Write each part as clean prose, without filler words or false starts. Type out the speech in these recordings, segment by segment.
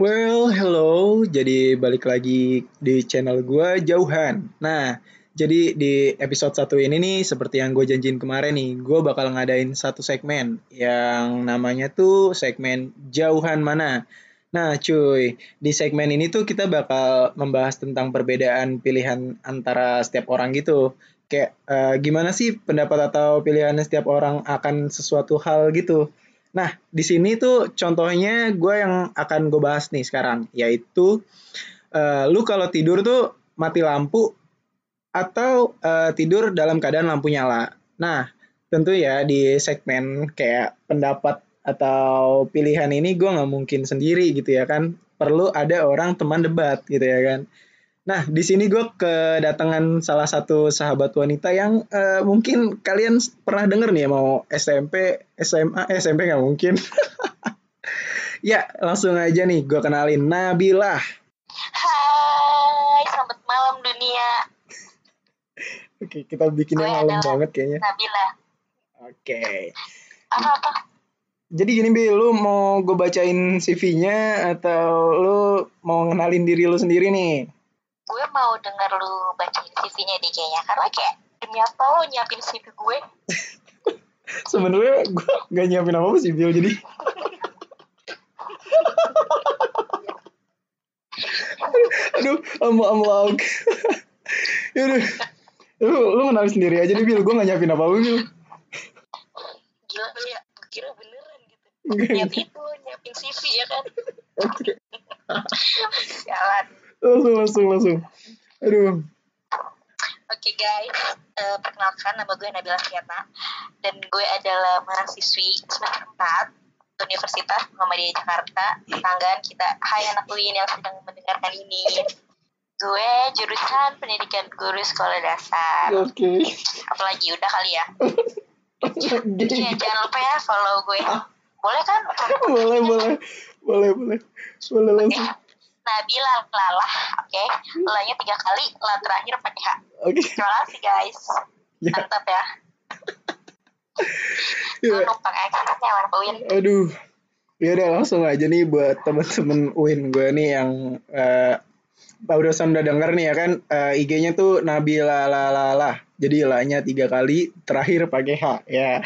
Well, hello. Jadi balik lagi di channel gue, Jauhan. Nah, jadi di episode 1 ini nih, seperti yang gue janjiin kemarin nih, gue bakal ngadain satu segmen yang namanya tuh segmen Jauhan Mana. Nah cuy, di segmen ini tuh kita bakal membahas tentang perbedaan pilihan antara setiap orang gitu. Kayak gimana sih pendapat atau pilihannya setiap orang akan sesuatu hal gitu. Nah, di sini tuh contohnya gue yang akan gue bahas nih sekarang. Yaitu, lu kalau tidur tuh mati lampu atau tidur dalam keadaan lampu nyala. Nah, tentu ya di segmen kayak pendapat atau pilihan ini gue nggak mungkin sendiri gitu ya kan, perlu ada orang teman debat gitu ya kan. Nah di sini gue kedatangan salah satu sahabat wanita yang mungkin kalian pernah denger nih ya, mau SMP, SMA, SMP nggak mungkin. Ya langsung aja nih gue kenalin, Nabila. Hai, selamat malam dunia. Oke, kita bikinnya malam banget kayaknya. Nabila. Oke. Apa? Jadi gini Bi, lu mau gue bacain CV-nya atau lu mau ngenalin diri lu sendiri nih? Gue mau denger lu bacain CV-nya deh kayaknya, karena kayak demi apa lu nyiapin CV gue? Sebenarnya gue gak nyiapin apa-apa sih Bil, jadi... Aduh, I'm loud. Yaudah, lu ngenalin sendiri aja deh Bil, gue gak nyiapin apa-apa Bil. Gila Bil ya, kira bener. nyiapin CV ya kan. Oke. Jalan. Langsung. Aduh. Oke, guys, perkenalkan nama gue Nabila Kiana dan gue adalah mahasiswi semester 4 Universitas Muhammadiyah Jakarta. Tetanggaan kita, hai anak UIN yang sedang mendengarkan ini. Gue jurusan pendidikan guru sekolah dasar. Oke. Apalagi udah kali ya. Iya, jangan lupa ya follow gue. Boleh kan? Boleh langsung. Nabila lalah, oke. Lanya 3 kali, la terakhir pakai H. Oke. Terima kasih guys. Mantap ya. Gue numpang eksisnya warna UIN. Aduh. Ya udah langsung aja nih buat temen-temen UIN gue nih yang udah denger nih ya kan, IG-nya tuh Nabila lalah. Jadi lanya 3 kali, terakhir pakai H ya.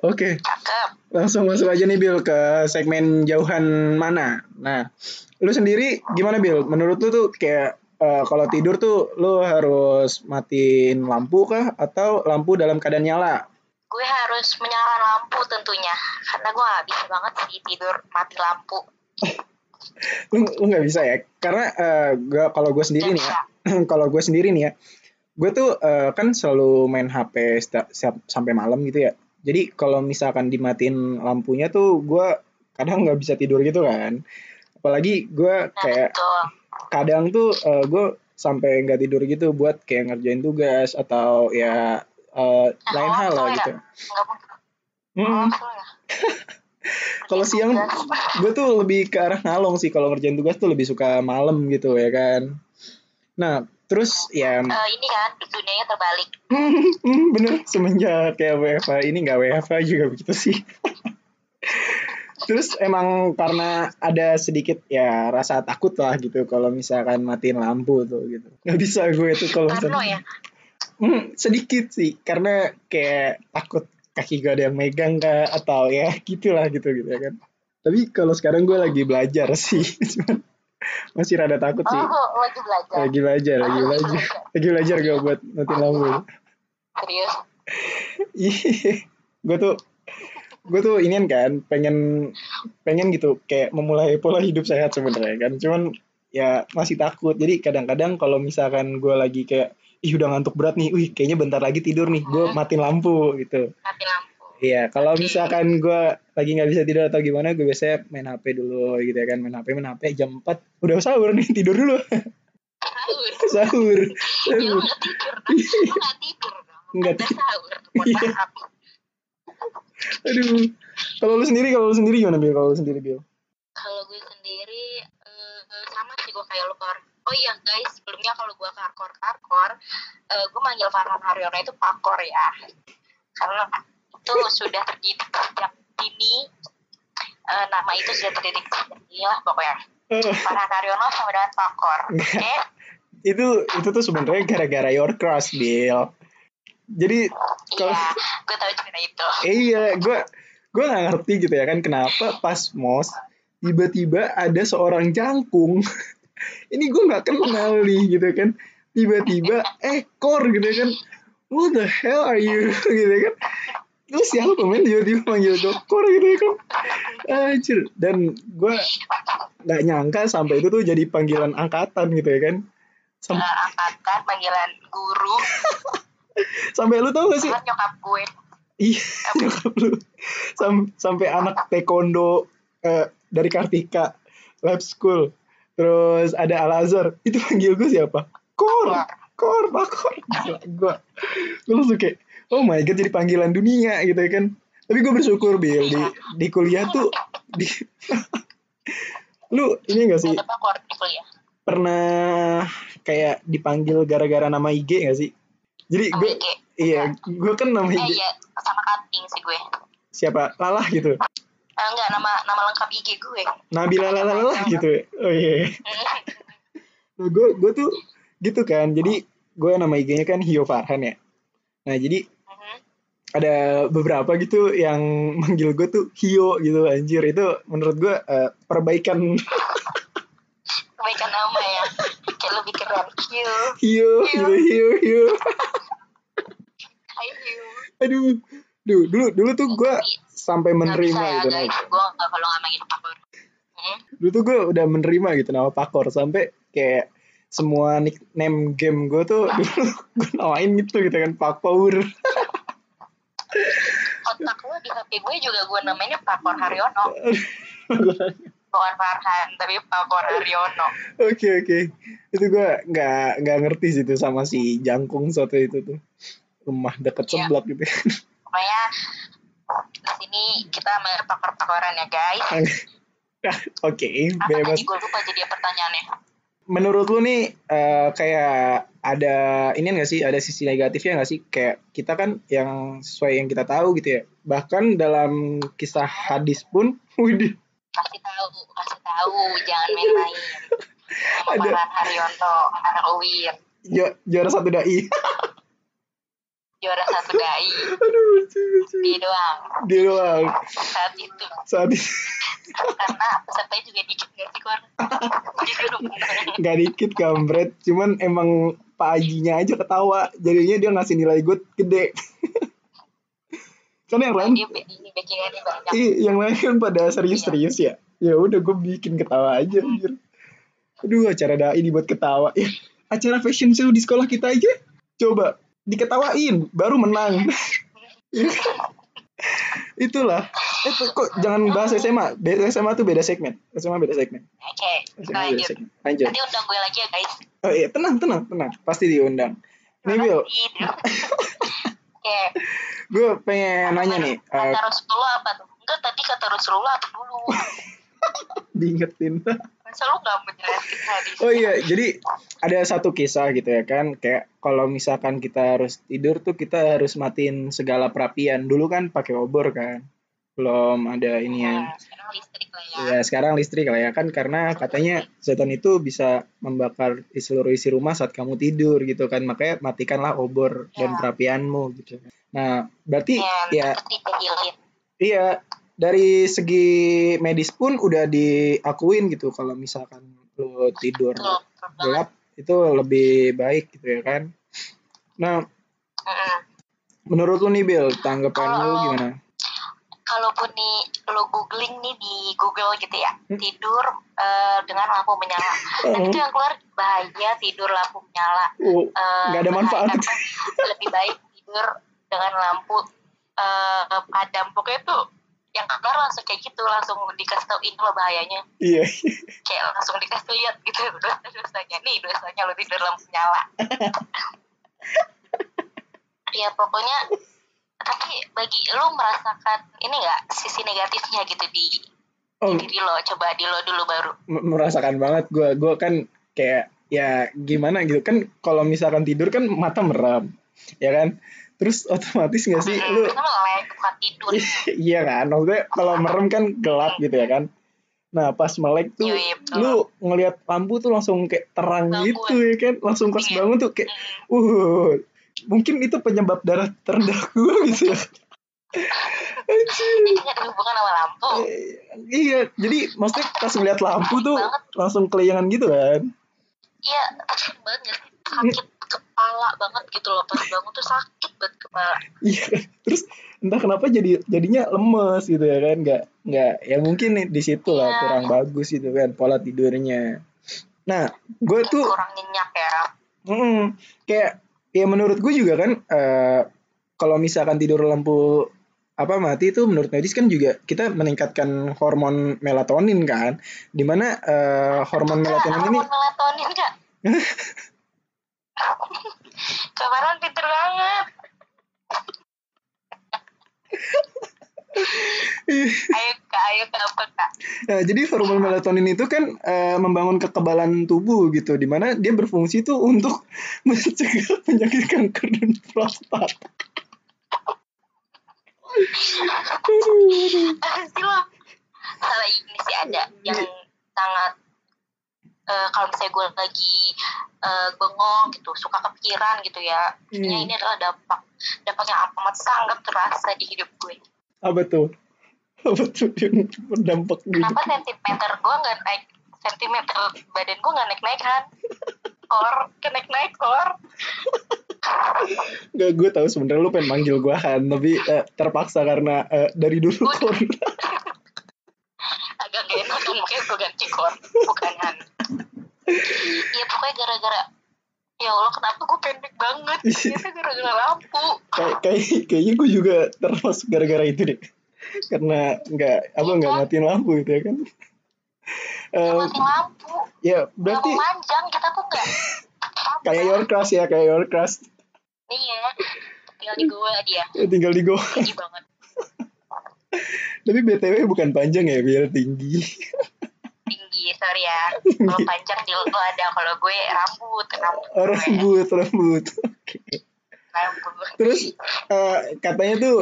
Oke, langsung masuk aja nih Bil ke segmen Jauhan Mana. Nah, lu sendiri gimana Bil? Menurut lu tuh kayak kalau tidur tuh lu harus matiin lampu kah? Atau lampu dalam keadaan nyala? Gue harus menyalakan lampu tentunya. Karena gue gak bisa banget sih tidur mati lampu. lu gak bisa ya? Karena kalau gue sendiri nih ya. Gue tuh kan selalu main HP sampai malam gitu ya. Jadi kalau misalkan dimatiin lampunya tuh gue kadang nggak bisa tidur gitu kan. Apalagi gue kayak kadang tuh gue sampai nggak tidur gitu buat kayak ngerjain tugas atau ya lain hal lah gitu. Kalau siang gue tuh lebih ke arah ngalong sih, kalau ngerjain tugas tuh lebih suka malam gitu ya kan. Nah terus ya ini kan dunianya terbalik. Bener, semenjak kayak WFA ini nggak WFA juga begitu sih. Terus emang karena ada sedikit ya rasa takut lah gitu kalau misalkan matiin lampu tuh gitu, nggak bisa gue tuh kalau misalnya ya? Sedikit sih karena kayak takut kaki gue ada yang megang kah atau ya gitulah gitu ya kan. Tapi kalau sekarang gue lagi belajar sih. Masih rada takut sih. Lagi belajar. Lagi belajar gue buat nanti lampu. Serius? Iya. Gue tuh ingin kan pengen gitu kayak memulai pola hidup sehat sebenarnya kan. Cuman ya masih takut. Jadi kadang-kadang kalau misalkan gue lagi kayak udah ngantuk berat nih, kayaknya bentar lagi tidur nih, gue matiin lampu gitu. Iya, kalau misalkan gue lagi nggak bisa tidur atau gimana, gue biasanya main HP dulu gitu ya kan. Main HP jam 4 udah sahur nih, tidur dulu. Sahur. Sahur. Nggak tidur. Iya. Aduh. Kalau lu sendiri gimana Bil? Kalau gue sendiri sama sih, gue kayak lu Kor. Oh iya guys, sebelumnya kalau gue Kakor, gue manggil Farhan Haryono itu Pakor ya. Karena itu sudah terdidik sejak dini nama itu sudah terdidik lah pokoknya. Farhan Haryono sama dengan Pakor. Oke. Okay? itu tuh sebenarnya gara-gara your crush, Bill. Jadi kalau iya, gue tahu cerita itu. Iya, gue nggak ngerti gitu ya kan kenapa pas mos tiba-tiba ada seorang jangkung. Ini gue nggak kenal nih gitu kan. Tiba-tiba Kor gitu kan. What the hell are you gitu kan. Lu siapa pemain tiba-tiba manggil dokter gitu kan. Anjir, dan gue nggak nyangka sampai itu tuh jadi panggilan angkatan gitu ya kan. Angkatan, panggilan guru. Sampai lu tau gak sih? Nyokap gue. Iya, nyokap lu. Sampai anak taekwondo dari Kartika Lab School. Terus ada Al Azhar. Itu panggil gue siapa? Kor. Gue langsung kayak, oh my god, jadi panggilan dunia gitu ya kan. Tapi gue bersyukur, Bil. Di kuliah tuh. Lu ini gak sih? Apa Kor di kuliah? Pernah kayak dipanggil gara-gara nama IG gak sih? Jadi gue iya, gue kan nama IG. Iya, sama cutting sih gue. Siapa? Lalah gitu. Enggak, nama lengkap IG gue. Nabila Lalah gitu. Oh iya. Yeah. Nah, gue tuh gitu kan. Jadi gue nama IG-nya kan Hio Farhan ya. Nah, jadi ada beberapa gitu yang manggil gue tuh Hio gitu, anjir. Itu menurut gue perbaikan perbaikan nama ya. Kayak lebih keren. Hio. Aduh. Dulu tuh gue sampai menerima gitu. Nah, gue kalau ngamain Pakor. Dulu tuh gue udah menerima gitu nama Pakor sampai kayak semua nickname game gue tuh dulu gue namain gitu kan Pakor. Kontak gue di HP gue juga gue namanya Pakor Haryono. Bukan Farhan, tapi Farhan Haryono. Oke. Itu gue nggak ngerti sih itu sama si jangkung satu itu tuh. Rumah deket seblak gitu. Pokoknya di sini kita main pakor-pakoran ya guys. Oke, bebas. Gue lupa jadi pertanyaannya. Menurut lu nih kayak ada ini nggak sih, ada sisi negatifnya nggak sih? Kayak kita kan yang sesuai yang kita tahu gitu ya. Bahkan dalam kisah hadis pun, widih. Kasih tahu, jangan main-main. Ada Farhan Haryono, anak UIN. Juara satu dai. Aduh, Dia doang. Saat itu. Karena pesertanya juga dikit nggak sih, Kor? Nggak dikit, kampret. Cuman emang Pak Ajinya aja ketawa. Jadinya dia ngasih nilai gue gede. Kan yang lain kan pada serius-serius ya. Ya udah gue bikin ketawa aja. Aduh, acara dai dibuat ketawa. Ya, acara fashion show di sekolah kita aja coba diketawain baru menang. Itulah. Kok jangan bahas SMA. SMA tuh beda segmen. Oke, lanjut. Nanti undang gue lagi ya, guys. Oh iya, tenang. Pasti diundang. Nih, Bil. Oke. Gue pengen nanya nih. Kata Rasulullah apa tuh? Enggak, tadi kata Rasulullah apa dulu? Diingetin. Masa lu gak menjelaskan hadis? Oh iya, jadi ada satu kisah gitu ya kan. Kayak kalau misalkan kita harus tidur tuh kita harus matiin segala perapian. Dulu kan pakai obor kan. Belum ada ini ya. Sekarang listrik lah ya. Iya, sekarang listrik lah ya kan. Karena katanya setan itu bisa membakar seluruh isi rumah saat kamu tidur gitu kan. Makanya matikanlah obor dan perapianmu gitu. Nah, berarti iya, dari segi medis pun udah diakuin gitu kalau misalkan lo tidur gelap itu lebih baik gitu ya kan. Nah, menurut lo nih Bill, tanggapan lo gimana? Kalaupun nih lo googling nih di Google gitu ya, tidur dengan lampu menyala. Nanti tuh yang keluar bahaya tidur lampu menyala. Nggak ada manfaat. Lebih baik tidur dengan lampu padam. Pokoknya tuh yang keluar langsung kayak gitu, langsung dikasih tau ini loh bahayanya. Iya. Kayak langsung dikasih lihat gitu dosanya. Nih dosanya lo tidur lampu nyala. Ya pokoknya. Tapi bagi lo merasakan ini nggak sisi negatifnya gitu di diri lo? Coba di lo dulu baru. Merasakan banget gue kan kayak ya gimana gitu kan kalau misalkan tidur kan mata merem ya kan. Terus otomatis nggak sih lu? Itu melek, bukan tidur. Iya kan, maksudnya kalau merem kan gelap gitu ya kan. Nah pas melek tuh lu ngelihat lampu tuh langsung kayak terang gitu ya kan, langsung pas bangun tuh kayak mungkin itu penyebab darah terendah gue gitu. Ini ada hubungan sama lampu. Iya, jadi maksudnya pas ngelihat lampu tuh langsung kelayangan gitu kan. Iya, sakit banget gak sih? Sakit kepala banget gitu loh, pas bangun tuh sakit banget kepala. Iya, terus entah kenapa jadinya lemes gitu ya kan, nggak ya mungkin di situ lah kurang bagus gitu kan pola tidurnya. Nah, gue tuh kurang nyenyak ya. Kayak ya menurut gue juga kan kalau misalkan tidur lampu apa mati itu menurut medis kan juga kita meningkatkan hormon melatonin kan, dimana hormon melatonin ini kemarin pinter banget. Ayo kak. Nah, jadi hormon melatonin itu kan membangun kekebalan tubuh gitu, dimana dia berfungsi tuh untuk mencegah penyakit kanker dan prostat. Aduh. Salah ini sih ada yang sangat kalau misalnya gue lagi bengong gitu, suka kepikiran gitu ya. Artinya ini adalah dampak yang amat sangat terasa di hidup gue. Apa tuh yang berdampak gitu? Kenapa sentimeter badan gue nggak naik-naik kan? Kor. Nggak, gue tahu sebenarnya lu pengen manggil gue Han, tapi terpaksa karena dari dulu Kor. Agak gak enak, mungkin gue ganti Kor, bukan Han. Iya pokoknya gara-gara, ya Allah kenapa gue pendek banget? Ternyata gara-gara lampu. Kayaknya gue juga termasuk gara-gara itu deh, karena nggak matiin lampu gitu ya kan? Matiin lampu. Ya berarti. Lampu panjang kita tuh nggak. Kayak your crush. Iya, tinggal di goa dia. Tinggal di goa. Tinggi banget. Tapi BTW bukan panjang ya, biar tinggi. Tinggi, sorry ya. Kalau panjang di lo ada, kalau gue rambut. Oh, rambut. Oke. Terus katanya tuh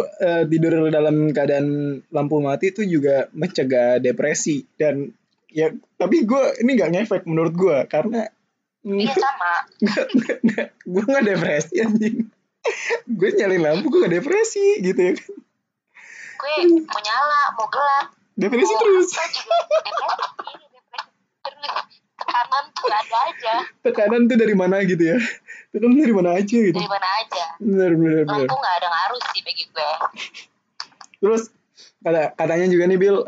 tidur dalam keadaan lampu mati itu juga mencegah depresi. Dan ya tapi gue ini gak ngefek menurut gue, karena iya sama. Gue gak depresi anjing. Gue nyalain lampu gue gak depresi gitu ya kan. Gue mau nyala mau gelap depresi terus. Tekanan tuh ada aja. Tekanan tuh dari mana gitu ya? Tekanan dari mana aja gitu? Dari mana aja? Benar. Lampu nggak ada ngaruh sih bagi gue. Terus katanya juga nih Bill,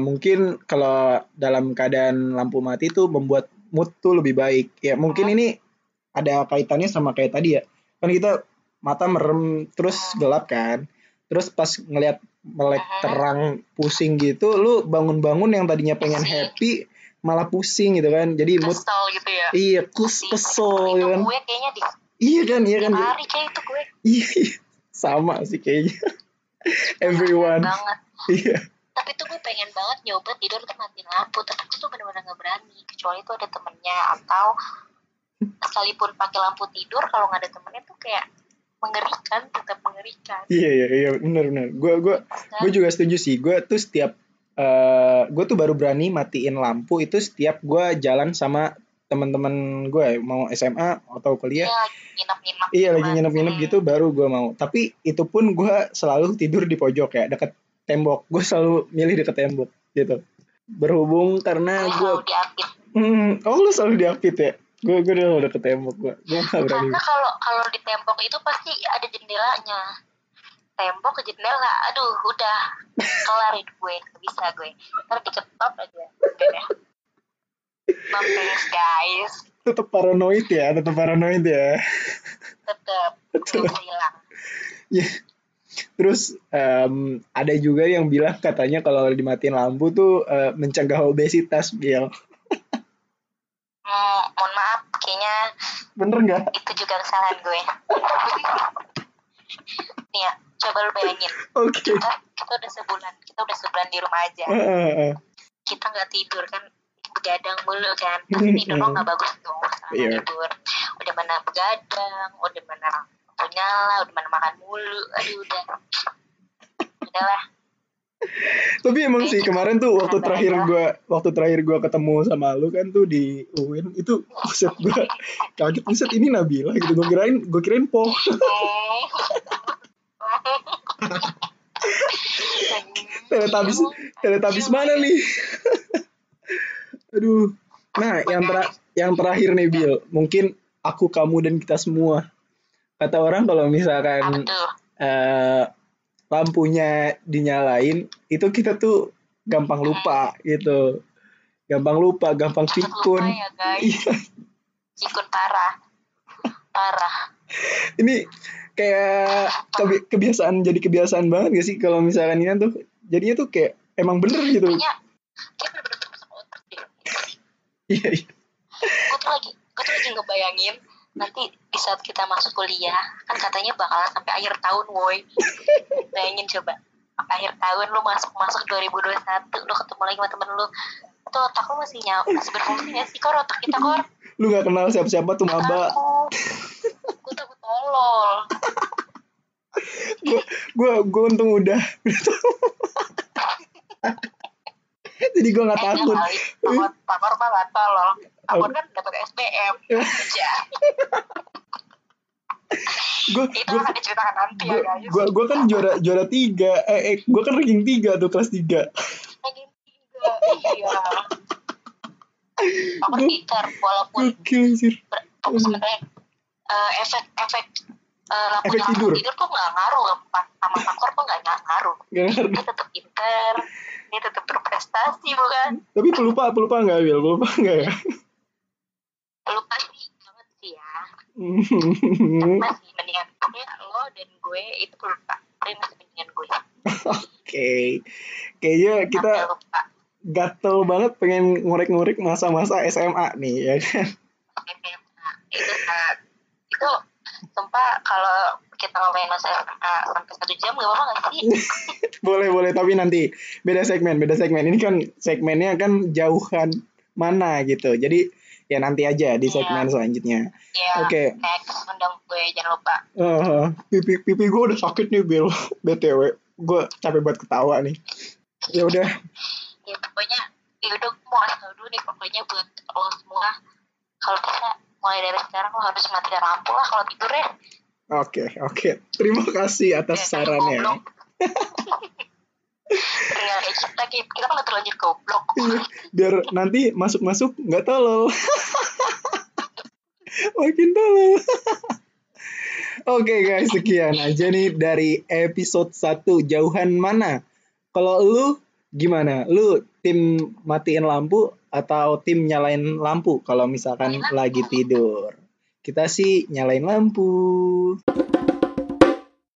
mungkin kalau dalam keadaan lampu mati tuh membuat mood tuh lebih baik. Ya mungkin ini ada kaitannya sama kayak tadi ya. Kan kita mata merem terus gelap kan. Terus pas ngelihat melek terang pusing gitu, lu bangun-bangun yang tadinya pengen happy malah pusing gitu kan. Jadi mood kesel gitu ya. Iya, kesel gitu kan. Gue kayaknya di Iya kan. Hari kayak itu gue. Iya. Sama sih kayaknya. Everyone. Iya. Tapi tuh gue pengen banget nyoba tidur tuh matiin lampu, tapi gue tuh benar-benar nggak berani kecuali itu ada temennya, atau sekalipun pakai lampu tidur kalau nggak ada temennya tuh kayak tetap mengerikan. Iya benar. Gue juga setuju sih. Gue tuh setiap gue tuh baru berani matiin lampu itu setiap gue jalan sama teman-teman gue mau SMA atau kuliah. Lagi nginep-nginep gitu baru gue mau. Tapi itu pun gue selalu tidur di pojok ya, deket tembok. Gue selalu milih deket tembok gitu. Berhubung karena gue lu selalu diapit ya. Gue udah deket tembok gue nggak berani. Karena kalau di tembok itu pasti ada jendelanya. Tembok ke jendela, aduh udah kelar hidup gue, bisa gue ntar diketok aja udah. Mampus guys, tetap paranoid ya tetap hilang ya. Terus ada juga yang bilang katanya kalau dimatiin lampu tuh mencegah obesitas, Bill. Mohon maaf kayaknya bener nggak itu juga kesalahan gue. Nih ya, coba lu bayangin. Okay. Kita udah sebulan di rumah aja. Kita nggak tidur kan, begadang mulu kan. Tapi tidur lo nggak bagus tuh. Tidur. Udah mana begadang, udah mana udahlah, udah makan mulu, aduh udahlah. Tapi emang sih kemarin tuh waktu terakhir gue ketemu sama lu kan tuh di UIN itu, buset gue kaget, buset ini Nabila gitu, gue kirain po. Teletabis mana nih? Aduh. Nah, yang terakhir nih Bil, mungkin aku, kamu, dan kita semua. Kata orang kalau misalkan lampunya dinyalain, itu kita tuh gampang lupa gitu. Gampang pikun. Iya. Pikun parah. Ini kayak kebiasaan banget gak sih kalau misalkan ini tuh, jadinya tuh kayak emang bener gitu. Iya. Gue tuh lagi ngebayangin nanti di saat kita masuk kuliah kan katanya bakalan sampai akhir tahun, woi. Bayangin coba akhir tahun lu masuk 2021, lu ketemu lagi sama temen lu, tuh otak lu masih berfungsi nggak sih? Kor, otak kita kor. Lu nggak kenal siapa-siapa tuh maba. Gue takut tolol. Gue untung udah. Jadi gue nggak takut. Pakor mah nggak tolol. Aku kan dapat SBM. Aja. Itu akan diceritakan nanti ya guys. Gue kan juara 3. Gue kan ranking 3 tuh kelas 3. Iya. Aku tikar walaupun. Aku sebenarnya efek tidur tuh nggak ngaruh, sama faktor tuh nggak ngaruh. Dia tetap pinter, dia tetap berprestasi bukan? Tapi pelupa nggak Wil? Pelupa nggak ya? Pelupa sih banget sih ya. Masih mendingan lo dan gue itu pelupa. Tapi masih mendingan gue. Oke, kayaknya kita gatel banget pengen ngorek-ngorek masa-masa SMA nih ya kan? SMA itu sumpah kalau kita ngomongin masa SMA sampai 1 jam nggak apa-apa nggak sih? boleh tapi nanti beda segmen ini kan segmennya kan jauhan mana gitu, jadi ya nanti aja di segmen selanjutnya. Oke. Next undang gue jangan lupa. Pipi gue udah sakit nih Bil, btw gue capek buat ketawa nih. Yaudah. Ya pokoknya yaudah gue mau kasih tau dulu nih, pokoknya buat lo semua kalau bisa mulai dari sekarang lo harus matiin lampu lah kalau tidur ya. Oke. Terima kasih atas sarannya. Iya, kita kan terlanjur goblok. Biar nanti masuk nggak tolol. Makin tolol. Oke guys, sekian aja nih dari episode 1 Jauhan Mana. Kalau lu gimana? Lu tim matiin lampu atau tim nyalain lampu kalau misalkan lagi tidur? Kita sih nyalain lampu.